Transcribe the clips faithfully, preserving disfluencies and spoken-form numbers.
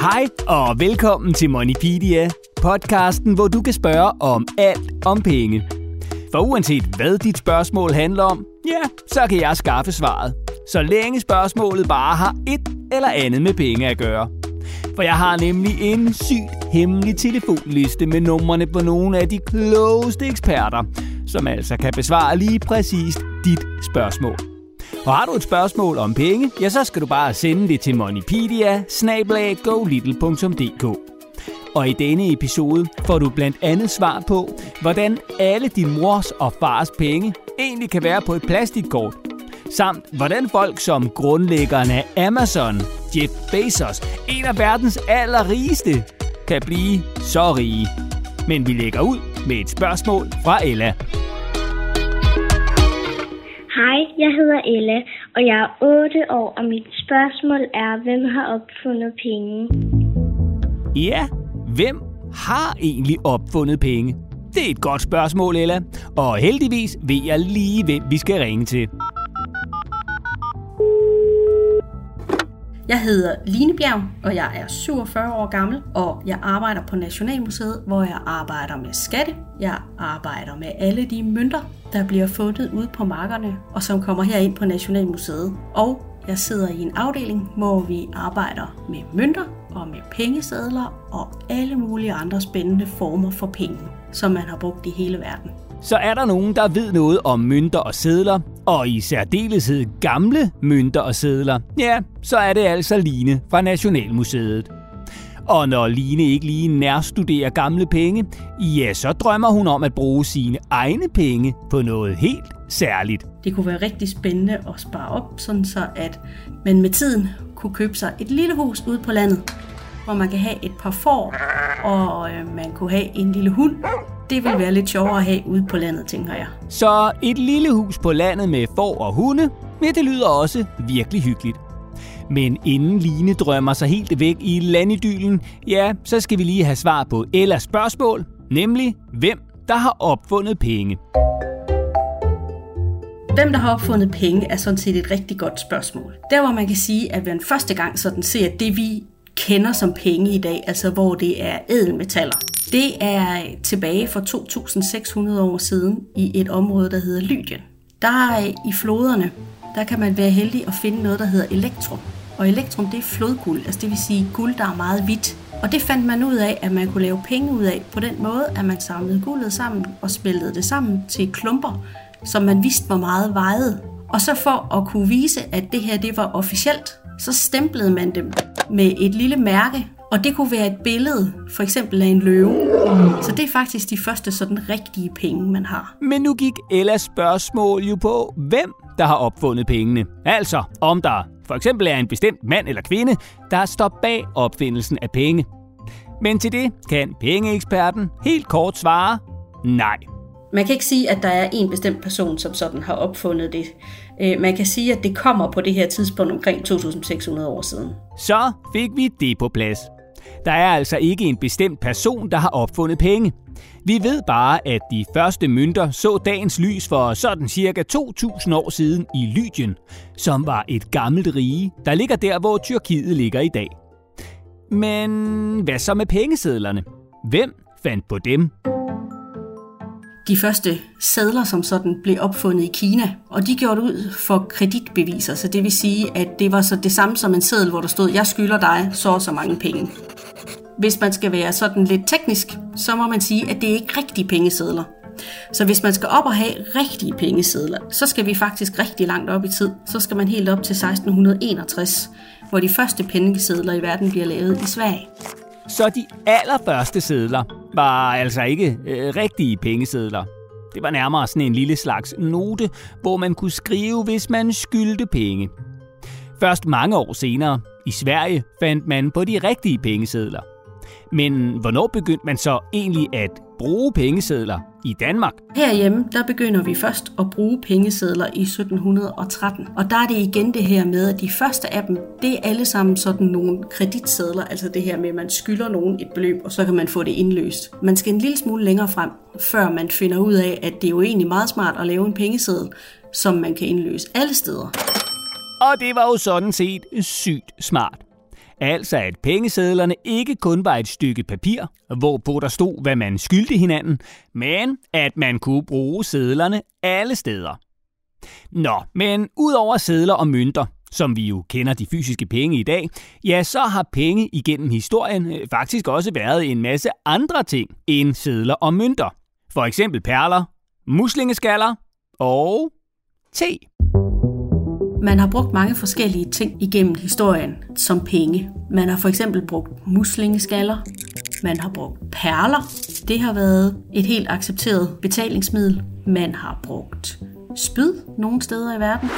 Hej og velkommen til Moneypedia, podcasten, hvor du kan spørge om alt om penge. For uanset hvad dit spørgsmål handler om, ja, så kan jeg skaffe svaret. Så længe spørgsmålet bare har et eller andet med penge at gøre. For jeg har nemlig en sygt hemmelig telefonliste med numrene på nogle af de klogeste eksperter, som altså kan besvare lige præcis dit spørgsmål. Og har du et spørgsmål om penge, ja, så skal du bare sende det til moneypedia bindestreg golittle punktum d k. Og i denne episode får du blandt andet svar på, hvordan alle din mors og fars penge egentlig kan være på et plastikkort, samt hvordan folk som grundlæggeren af Amazon, Jeff Bezos, en af verdens allerrigeste, kan blive så rige. Men vi lægger ud med et spørgsmål fra Ella. Hej, jeg hedder Ella, og jeg er otte år, og mit spørgsmål er, hvem har opfundet penge? Ja, hvem har egentlig opfundet penge? Det er et godt spørgsmål, Ella, og heldigvis ved jeg lige, hvem vi skal ringe til. Jeg hedder Line Bjerg, og jeg er syvogfyrre år gammel, og jeg arbejder på Nationalmuseet, hvor jeg arbejder med skatte. Jeg arbejder med alle de mønter, der bliver fundet ude på markerne, og som kommer herind på Nationalmuseet. Og jeg sidder i en afdeling, hvor vi arbejder med mønter og med pengesedler og alle mulige andre spændende former for penge, som man har brugt i hele verden. Så er der nogen, der ved noget om mønter og sedler, og i særdeleshed gamle mønter og sedler, ja, så er det altså Line fra Nationalmuseet. Og når Line ikke lige nærstuderer gamle penge, ja, så drømmer hun om at bruge sine egne penge på noget helt særligt. Det kunne være rigtig spændende at spare op, sådan så at man med tiden kunne købe sig et lille hus ude på landet, hvor man kan have et par får, og man kunne have en lille hund. Det vil være lidt sjovere at have ude på landet, tænker jeg. Så et lille hus på landet med får og hunde, ja, det lyder også virkelig hyggeligt. Men inden Line drømmer sig helt væk i landidylen, ja, så skal vi lige have svar på Ellas spørgsmål, nemlig hvem der har opfundet penge. Hvem der har opfundet penge er sådan set et rigtig godt spørgsmål. Der hvor man kan sige, at man første gang sådan ser det, vi kender som penge i dag, altså hvor det er ædelmetaller. Det er tilbage for to tusind seks hundrede år siden i et område, der hedder Lydien. Der er i floderne, der kan man være heldig at finde noget, der hedder elektrum. Og elektrum, det er flodguld, altså det vil sige guld, der er meget hvidt. Og det fandt man ud af, at man kunne lave penge ud af på den måde, at man samlede guldet sammen og smeltede det sammen til klumper, som man vidste var meget vejede. Og så for at kunne vise, at det her det var officielt, så stemplede man dem med et lille mærke. Og det kunne være et billede, for eksempel af en løve. Så det er faktisk de første sådan rigtige penge, man har. Men nu gik Ellas spørgsmål jo på, hvem der har opfundet pengene. Altså, om der for eksempel er en bestemt mand eller kvinde, der står bag opfindelsen af penge. Men til det kan pengeeksperten helt kort svare nej. Man kan ikke sige, at der er en bestemt person, som sådan har opfundet det. Man kan sige, at det kommer på det her tidspunkt omkring to tusind seks hundrede år siden. Så fik vi det på plads. Der er altså ikke en bestemt person, der har opfundet penge. Vi ved bare, at de første mønter så dagens lys for sådan cirka to tusind år siden i Lydien, som var et gammelt rige, der ligger der, hvor Tyrkiet ligger i dag. Men hvad så med pengesedlerne? Hvem fandt på dem? De første sedler som sådan blev opfundet i Kina, og de gjorde det ud for kreditbeviser, så det vil sige, at det var så det samme som en seddel, hvor der stod, jeg skylder dig så og så mange penge. Hvis man skal være sådan lidt teknisk, så må man sige, at det ikke er rigtige pengesedler. Så hvis man skal op og have rigtige pengesedler, så skal vi faktisk rigtig langt op i tid. Så skal man helt op til seksten enogtres, hvor de første pengesedler i verden bliver lavet i Sverige. Så de allerførste sedler var altså ikke øh, rigtige pengesedler. Det var nærmere sådan en lille slags note, hvor man kunne skrive, hvis man skyldte penge. Først mange år senere, i Sverige, fandt man på de rigtige pengesedler. Men hvornår begyndte man så egentlig at bruge pengesedler i Danmark? Herhjemme, der begynder vi først at bruge pengesedler i sytten tretten. Og der er det igen det her med, at de første af dem, det er alle sammen sådan nogle kreditsedler. Altså det her med, at man skylder nogen et beløb, og så kan man få det indløst. Man skal en lille smule længere frem, før man finder ud af, at det er jo egentlig meget smart at lave en pengeseddel, som man kan indløse alle steder. Og det var jo sådan set sygt smart. Altså at pengesedlerne ikke kun var et stykke papir, hvorpå der stod, hvad man skyldte hinanden, men at man kunne bruge sedlerne alle steder. Nå, men udover sedler og mønter, som vi jo kender de fysiske penge i dag, ja, så har penge igennem historien faktisk også været en masse andre ting end sedler og mønter. For eksempel perler, muslingeskaller og te. Man har brugt mange forskellige ting igennem historien som penge. Man har for eksempel brugt muslingeskaller, man har brugt perler. Det har været et helt accepteret betalingsmiddel. Man har brugt spyd nogle steder i verden.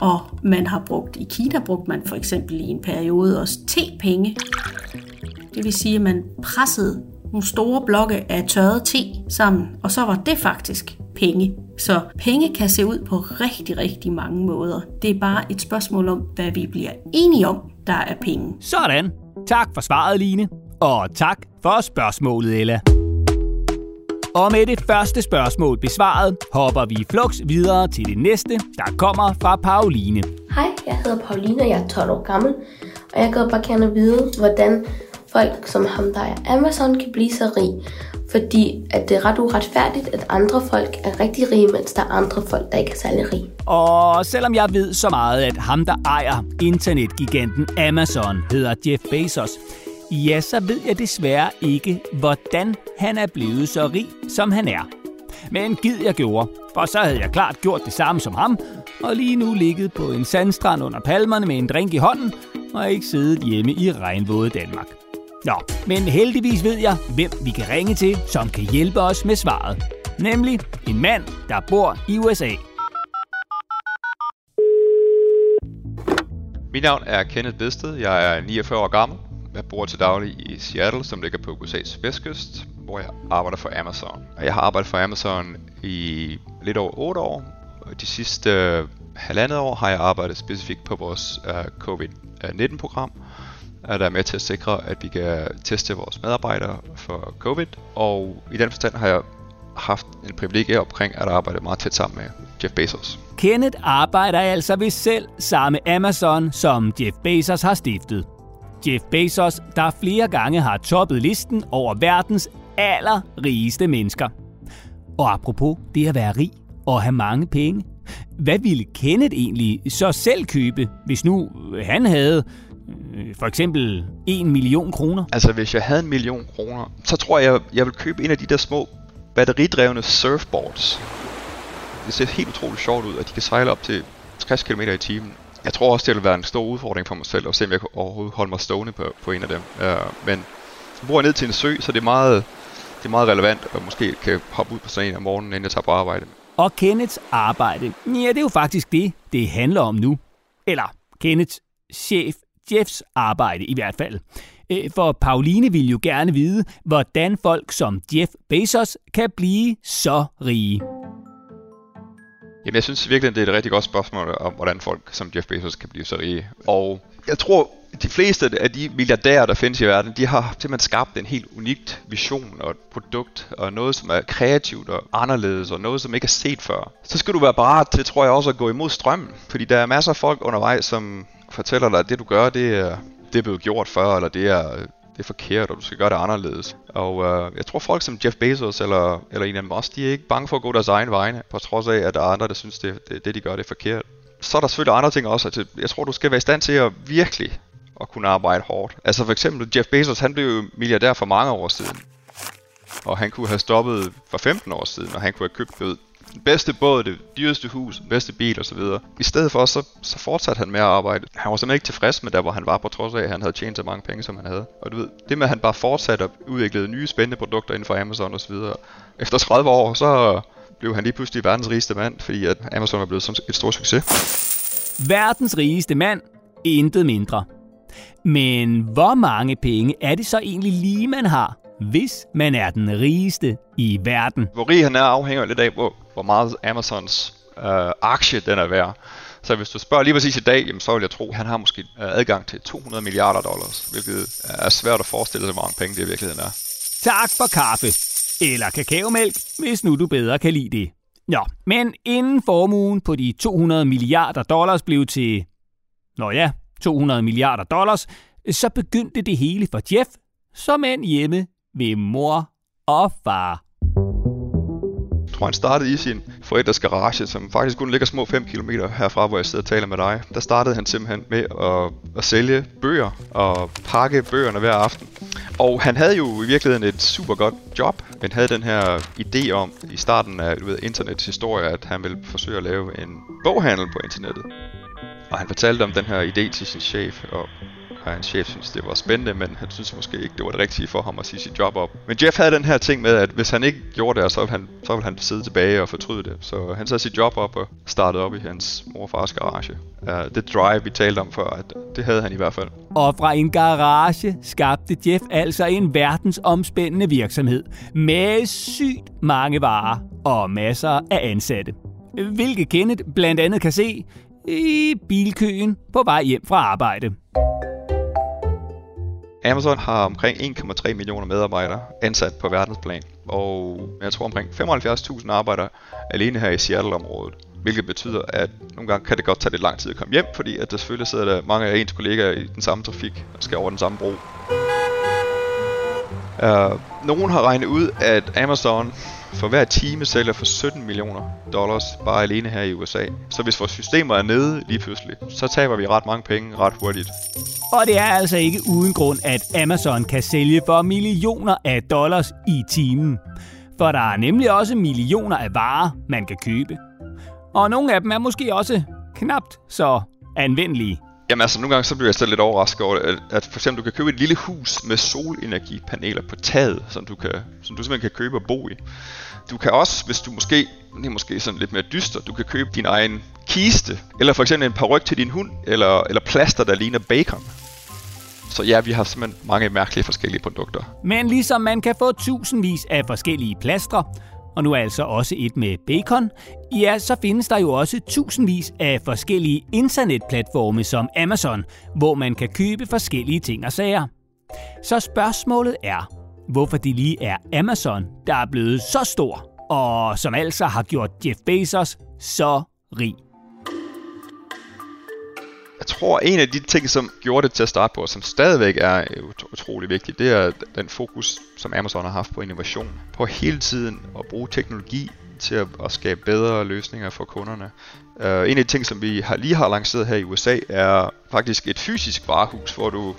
Og man har brugt, i Kina brugte man for eksempel i en periode også te-penge. Det vil sige, at man pressede nogle store blokke af tørret te sammen, og så var det faktisk penge. Så penge kan se ud på rigtig, rigtig mange måder. Det er bare et spørgsmål om, hvad vi bliver enige om, der er penge. Sådan. Tak for svaret, Line. Og tak for spørgsmålet, Ella. Og med det første spørgsmål besvaret, hopper vi fluks videre til det næste, der kommer fra Pauline. Hej, jeg hedder Pauline, og jeg er tolv år gammel, og jeg gad bare gerne vide, hvordan folk som ham, der er Amazon, kan blive så rig, fordi at det er ret uretfærdigt, at andre folk er rigtig rige, mens der er andre folk, der ikke er særlig rige. Og selvom jeg ved så meget, at ham, der ejer internetgiganten Amazon, hedder Jeff Bezos, ja, så ved jeg desværre ikke, hvordan han er blevet så rig, som han er. Men gid jeg gjorde, for så havde jeg klart gjort det samme som ham, og lige nu ligget på en sandstrand under palmerne med en drink i hånden, og ikke siddet hjemme i regnvåde Danmark. Nå, men heldigvis ved jeg, hvem vi kan ringe til, som kan hjælpe os med svaret. Nemlig en mand, der bor i U S A. Mit navn er Kenneth Bested, jeg er niogfyrre år gammel. Jeg bor til daglig i Seattle, som ligger på U S A's vestkyst, hvor jeg arbejder for Amazon. Og jeg har arbejdet for Amazon i lidt over otte år, og de sidste øh, halvandet år har jeg arbejdet specifikt på vores øh, covid nitten program, der er med til at sikre, at vi kan teste vores medarbejdere for covid. Og i den forstand har jeg haft en privilegie omkring at arbejde meget tæt sammen med Jeff Bezos. Kenneth arbejder altså ved selv samme Amazon, som Jeff Bezos har stiftet. Jeff Bezos, der flere gange har toppet listen over verdens allerrigeste mennesker. Og apropos det at være rig og have mange penge, hvad ville Kenneth egentlig så selv købe, hvis nu han havde for eksempel en million kroner? Altså hvis jeg havde en million kroner, så tror jeg, jeg ville købe en af de der små batteridrevne surfboards. Det ser helt utroligt sjovt ud, og de kan sejle op til tres kilometer i timen. Jeg tror også, det vil være en stor udfordring for mig selv, og se om jeg overhovedet holder mig stående på, på en af dem. Uh, men jeg bor ned til en sø, så det er meget, det er meget relevant, og måske kan hoppe ud på sådan en om morgenen, inden jeg tager på arbejde. Og Kenneths arbejde, ja, det er jo faktisk det, det handler om nu. Eller Kenneths chef, Jeffs arbejde i hvert fald. For Pauline vil jo gerne vide, hvordan folk som Jeff Bezos kan blive så rige. Jamen, jeg synes virkelig, det er et rigtig godt spørgsmål om, hvordan folk som Jeff Bezos kan blive så rige. Og jeg tror, de fleste af de milliardærer, der findes i verden, de har simpelthen skabt en helt unikt vision og et produkt, og noget, som er kreativt og anderledes, og noget, som ikke er set før. Så skal du være parat til, tror jeg også, at gå imod strømmen, fordi der er masser af folk undervejs, som fortæller dig, at det du gør, det er, det er blevet gjort før, eller det er, det er forkert, og du skal gøre det anderledes. Og øh, jeg tror folk som Jeff Bezos eller, eller Elon Musk, de er ikke bange for at gå deres egen vegne, på trods af, at der er andre, der synes, det, det, det de gør, det er forkert. Så er der selvfølgelig andre ting også. Altså, jeg tror, du skal være i stand til at virkelig at kunne arbejde hårdt. Altså for eksempel Jeff Bezos, han blev jo milliardær for mange år siden. Og han kunne have stoppet for femten år siden, og han kunne have købt ved den bedste båd, det dyreste hus, den bedste bil osv. I stedet for, så, så fortsatte han med at arbejde. Han var simpelthen ikke tilfreds med der, hvor han var, på trods af, at han havde tjent så mange penge, som han havde. Og du ved, det med, at han bare fortsatte og udviklede nye spændende produkter inden for Amazon osv. Efter tredive år, så blev han lige pludselig verdens rigeste mand, fordi at Amazon var blevet som et stort succes. Verdens rigeste mand, intet mindre. Men hvor mange penge er det så egentlig lige, man har, hvis man er den rigeste i verden? Hvor rig han er, afhænger lidt af, hvor, hvor meget Amazons øh, aktie den er værd. Så hvis du spørger lige præcis i dag, jamen, så vil jeg tro, at han har måske adgang til to hundrede milliarder dollars, hvilket er svært at forestille sig, hvor mange penge det i virkeligheden er. Tak for kaffe. Eller kakaomælk, hvis nu du bedre kan lide det. Nå, men inden formuen på de to hundrede milliarder dollars blev til... Nå ja, to hundrede milliarder dollars... så begyndte det hele for Jeff, som end hjemme ved mor og far. Jeg tror, han startede i sin forældres garage, som faktisk kun ligger små fem kilometer herfra, hvor jeg sidder og taler med dig. Der startede han simpelthen med at, at sælge bøger og pakke bøgerne hver aften. Og han havde jo i virkeligheden et super godt job, men havde den her idé om i starten af du ved, internets historie, at han ville forsøge at lave en boghandel på internettet. Og han fortalte om den her idé til sin chef, og hans chef synes det var spændende, men han synes måske ikke, det var det rigtige for ham at sige sit job op. Men Jeff havde den her ting med, at hvis han ikke gjorde det, så ville han, så ville han sidde tilbage og fortryde det. Så han satte sit job op og startede op i hans mor og fars garage. Det drive, vi talte om før, at det havde han i hvert fald. Og fra en garage skabte Jeff altså en verdensomspændende virksomhed med sygt mange varer og masser af ansatte. Hvilket Kenneth blandt andet kan se i bilkøen på vej hjem fra arbejde. Amazon har omkring en komma tre millioner medarbejdere ansat på verdensplan, og jeg tror omkring femoghalvfjerds tusind arbejdere alene her i Seattle-området, hvilket betyder, at nogle gange kan det godt tage lidt lang tid at komme hjem, fordi at der selvfølgelig sidder der mange af ens kollegaer i den samme trafik og skal over den samme bro. Uh, nogen har regnet ud, at Amazon for hver time sælger for sytten millioner dollars bare alene her i U S A. Så hvis vores systemer er nede lige pludselig, så taber vi ret mange penge ret hurtigt. Og det er altså ikke uden grund, at Amazon kan sælge for millioner af dollars i timen. For der er nemlig også millioner af varer, man kan købe. Og nogle af dem er måske også knapt så anvendelige. Jamen altså, nogle gange så bliver jeg selv lidt overrasket over, at, at for eksempel du kan købe et lille hus med solenergipaneler på taget, som du, kan, som du simpelthen kan købe og bo i. Du kan også, hvis du måske, det er måske sådan lidt mere dyster, du kan købe din egen kiste, eller for eksempel en paryk til din hund, eller, eller plaster, der ligner bacon. Så ja, vi har simpelthen mange mærkelige forskellige produkter. Men ligesom man kan få tusindvis af forskellige plastre, og nu altså også et med bacon, ja, så findes der jo også tusindvis af forskellige internetplatforme som Amazon, hvor man kan købe forskellige ting og sager. Så spørgsmålet er, hvorfor det lige er Amazon, der er blevet så stor, og som altså har gjort Jeff Bezos så rig. Jeg tror, en af de ting, som gjorde det til at starte på, og som stadigvæk er ut- utrolig vigtigt, det er den fokus, som Amazon har haft på innovation. På hele tiden at bruge teknologi til at, at skabe bedre løsninger for kunderne. Uh, en af de ting, som vi har, lige har lanceret her i U S A, er faktisk et fysisk varehus, hvor du,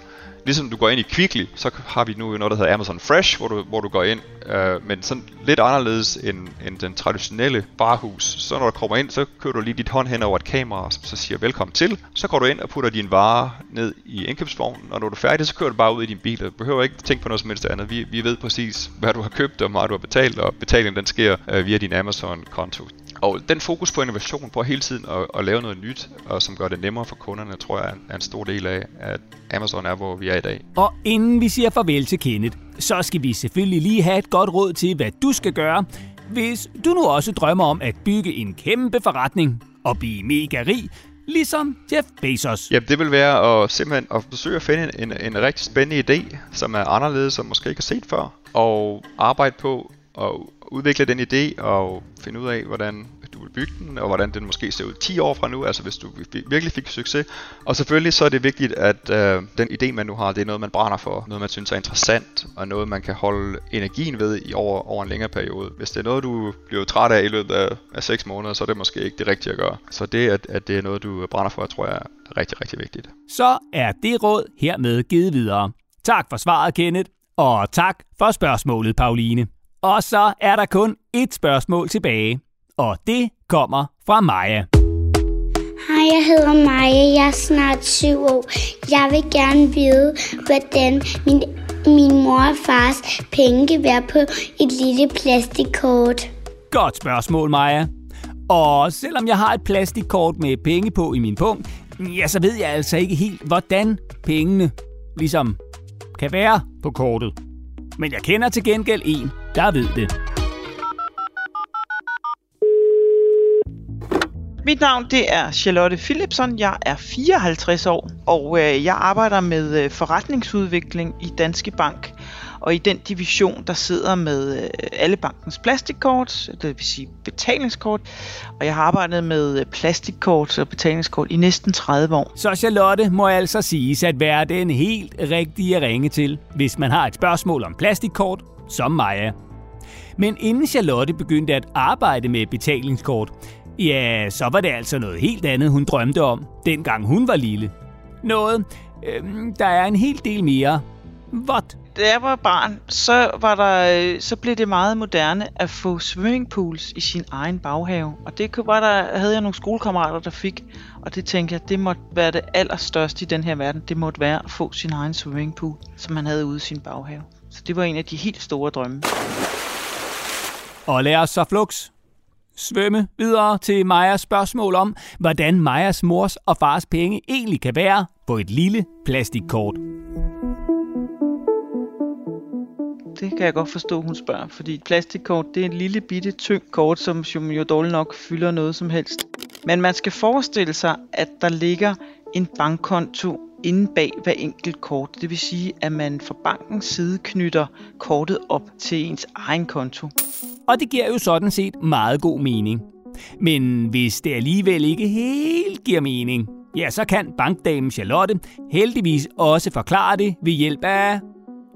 ligesom du går ind i Kvickly, så har vi nu noget, der hedder Amazon Fresh, hvor du, hvor du går ind, uh, men sådan lidt anderledes end, end den traditionelle varehus. Så når du kommer ind, så kører du lige dit hånd hen over et kamera, som så siger velkommen til. Så går du ind og putter dine varer ned i indkøbsvognen, og når du er færdig, så kører du bare ud i din bil. Du behøver ikke tænke på noget som helst andet. Vi, vi ved præcis, hvad du har købt og hvad du har betalt, og betalingen den sker uh, via din Amazon-konto. Og den fokus på innovation, på hele tiden at, at lave noget nyt, og som gør det nemmere for kunderne, tror jeg er en stor del af, at Amazon er, hvor vi er i dag. Og inden vi siger farvel til Kenneth, så skal vi selvfølgelig lige have et godt råd til, hvad du skal gøre, hvis du nu også drømmer om at bygge en kæmpe forretning og blive mega rig, ligesom Jeff Bezos. Ja, det vil være at simpelthen at forsøge at finde en, en rigtig spændende idé, som er anderledes, som måske ikke har set før, og arbejde på at udvikle den idé og finde ud af, hvordan du vil bygge den, og hvordan den måske ser ud ti år fra nu, altså hvis du virkelig fik succes. Og selvfølgelig så er det vigtigt, at øh, den idé, man nu har, det er noget, man brænder for, noget, man synes er interessant, og noget, man kan holde energien ved i over, over en længere periode. Hvis det er noget, du bliver træt af i løbet af, af seks måneder, så er det måske ikke det rigtige at gøre. Så det, at, at det er noget, du brænder for, tror jeg er rigtig, rigtig vigtigt. Så er det råd hermed givet videre. Tak for svaret, Kenneth, og tak for spørgsmålet, Pauline. Og så er der kun ét spørgsmål tilbage, og det kommer fra Maja. Hej, jeg hedder Maja. Jeg er snart syv år. Jeg vil gerne vide, hvordan min, min mor og fars penge kan være på et lille plastikkort. Godt spørgsmål, Maja. Og selvom jeg har et plastikkort med penge på i min pung, ja, så ved jeg altså ikke helt, hvordan pengene ligesom kan være på kortet. Men jeg kender til gengæld en, der ved det. Mit navn det er Charlotte Philipson, jeg er fireoghalvtreds år, og øh, jeg arbejder med øh, forretningsudvikling i Danske Bank, og i den division, der sidder med øh, alle bankens plastikkort, det vil sige betalingskort, og jeg har arbejdet med øh, plastikkort og betalingskort i næsten tredive år. Så Charlotte må altså siges at være den helt rigtige at ringe til, hvis man har et spørgsmål om plastikkort, som Maja. Men inden Charlotte begyndte at arbejde med betalingskort, ja, så var det altså noget helt andet, hun drømte om, dengang hun var lille. Noget, øh, der er en hel del mere. Vådt. Da jeg var barn, så, var der, så blev det meget moderne at få swimmingpools i sin egen baghave. Og det var der, havde jeg nogle skolekammerater, der fik. Og det tænkte jeg, det måtte være det allerstørste i den her verden. Det måtte være at få sin egen swimmingpool, som man havde ude i sin baghave. Så det var en af de helt store drømme. Og lad os så flux svømme videre til Majas spørgsmål om, hvordan Majas mors og fars penge egentlig kan være på et lille plastikkort. Det kan jeg godt forstå, hun spørger, fordi et plastikkort det er et lille bitte tyndt kort, som jo dårligt nok fylder noget som helst. Men man skal forestille sig, at der ligger en bankkonto inde bag hver enkelt kort. Det vil sige, at man fra bankens side knytter kortet op til ens egen konto. Og det giver jo sådan set meget god mening. Men hvis det alligevel ikke helt giver mening, ja, så kan bankdamen Charlotte heldigvis også forklare det ved hjælp af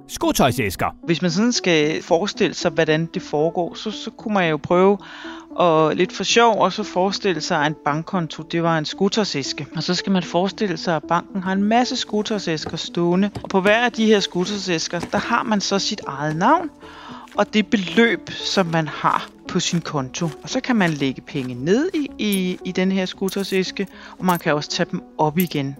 skotøjsæsker. Hvis man sådan skal forestille sig, hvordan det foregår, så, så kunne man jo prøve og lidt for sjov og så forestille sig, at en bankkonto det var en skotøjsæske. Og så skal man forestille sig, at banken har en masse skotøjsæsker stående. Og på hver af de her skotøjsæsker, der har man så sit eget navn og det beløb, som man har på sin konto. Og så kan man lægge penge ned i, i, i den her skotøjsæske, og man kan også tage dem op igen.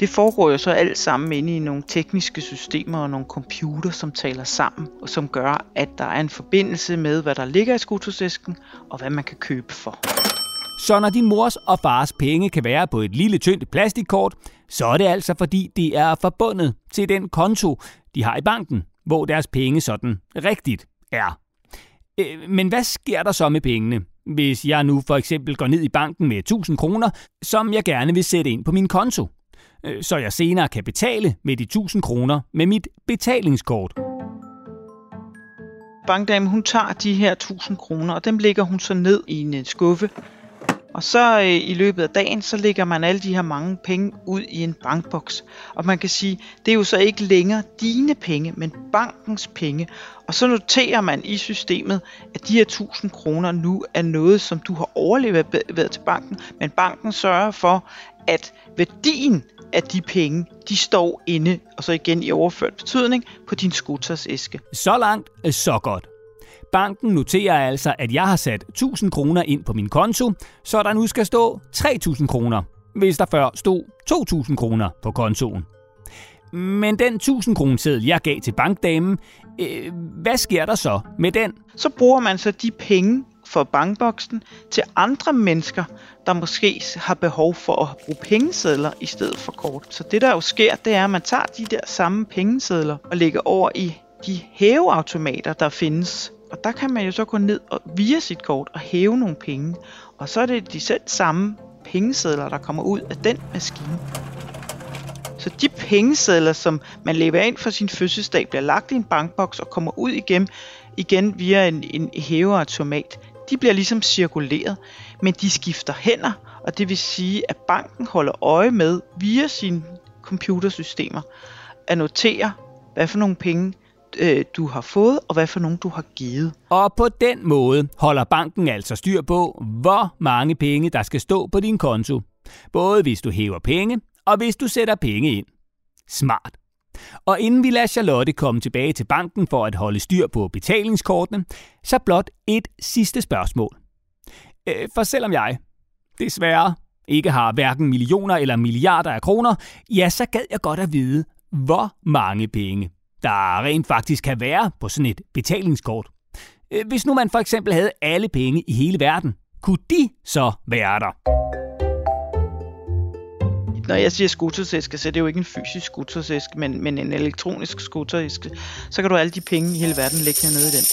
Det foregår jo så alt sammen inde i nogle tekniske systemer og nogle computer, som taler sammen, og som gør, at der er en forbindelse med, hvad der ligger i skotøjsæsken, og hvad man kan købe for. Så når din mors og fars penge kan være på et lille tyndt plastikkort, så er det altså fordi, det er forbundet til den konto, de har i banken, hvor deres penge sådan rigtigt er. Men hvad sker der så med pengene? Hvis jeg nu for eksempel går ned i banken med tusind kroner, som jeg gerne vil sætte ind på min konto, så jeg senere kan betale med de tusind kroner med mit betalingskort. Bankdamen, hun tager de her tusind kroner, og dem lægger hun så ned i en skuffe. Og så øh, i løbet af dagen, så lægger man alle de her mange penge ud i en bankboks. Og man kan sige, det er jo så ikke længere dine penge, men bankens penge. Og så noterer man i systemet, at de her tusind kroner nu er noget, som du har overleveret til banken. Men banken sørger for, at værdien af de penge, de står inde, og så igen i overført betydning, på din skotøjsæske. Så langt, så godt. Banken noterer altså, at jeg har sat tusind kroner ind på min konto, så der nu skal stå tre tusind kroner, hvis der før stod to tusind kroner på kontoen. Men den tusind kroner seddel, jeg gav til bankdamen, øh, hvad sker der så med den? Så bruger man så de penge fra bankboksen til andre mennesker, der måske har behov for at bruge pengesedler i stedet for kort. Så det der jo sker, det er, at man tager de der samme pengesedler og lægger over i de hæveautomater, der findes. Og der kan man jo så gå ned og via sit kort og hæve nogle penge. Og så er det de selv samme pengesedler, der kommer ud af den maskine. Så de pengesedler, som man lever ind for sin fødselsdag, bliver lagt i en bankboks og kommer ud igen, igen via en, en hæveautomat. De bliver ligesom cirkuleret, men de skifter hænder. Og det vil sige, at banken holder øje med via sine computersystemer at notere, hvad for nogle penge du har fået, og hvad for nogen du har givet. Og på den måde holder banken altså styr på, hvor mange penge, der skal stå på din konto. Både hvis du hæver penge, og hvis du sætter penge ind. Smart. Og inden vi lader Charlotte komme tilbage til banken for at holde styr på betalingskortene, så blot et sidste spørgsmål. For selvom jeg desværre ikke har hverken millioner eller milliarder af kroner, ja, så gad jeg godt at vide, hvor mange penge der rent faktisk kan være på sådan et betalingskort. Hvis nu man for eksempel havde alle penge i hele verden, kunne de så være der? Når jeg siger skotøjsæske, så er det jo ikke en fysisk skotøjsæske, men, men en elektronisk skotøjsæske. Så kan du alle de penge i hele verden lægge ned i den.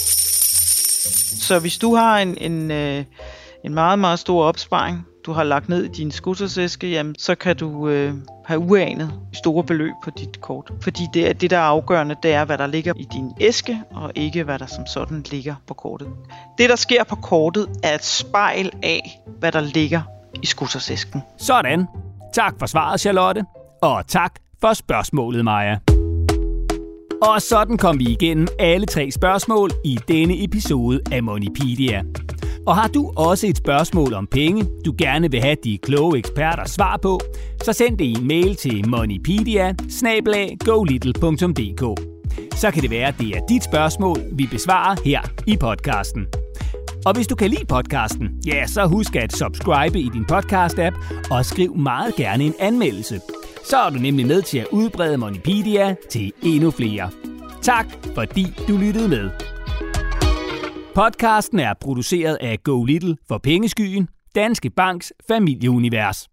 Så hvis du har en, en, en meget, meget stor opsparing, du har lagt ned i din skutersæske, jamen, så kan du øh, have uanet store beløb på dit kort. Fordi det, er, det, der er afgørende, det er, hvad der ligger i din æske, og ikke hvad der som sådan ligger på kortet. Det, der sker på kortet, er et spejl af, hvad der ligger i skutersæsken. Sådan. Tak for svaret, Charlotte. Og tak for spørgsmålet, Maja. Og sådan kom vi igennem alle tre spørgsmål i denne episode af Moneypedia. Og har du også et spørgsmål om penge, du gerne vil have de kloge eksperter svar på, så send det en mail til moneypedia bindestreg golittle punktum d k. Så kan det være, at det er dit spørgsmål, vi besvarer her i podcasten. Og hvis du kan lide podcasten, ja, så husk at subscribe i din podcast-app og skriv meget gerne en anmeldelse. Så er du nemlig med til at udbrede Moneypedia til endnu flere. Tak, fordi du lyttede med. Podcasten er produceret af Go Little for Pengeskyen, Danske Banks familieunivers.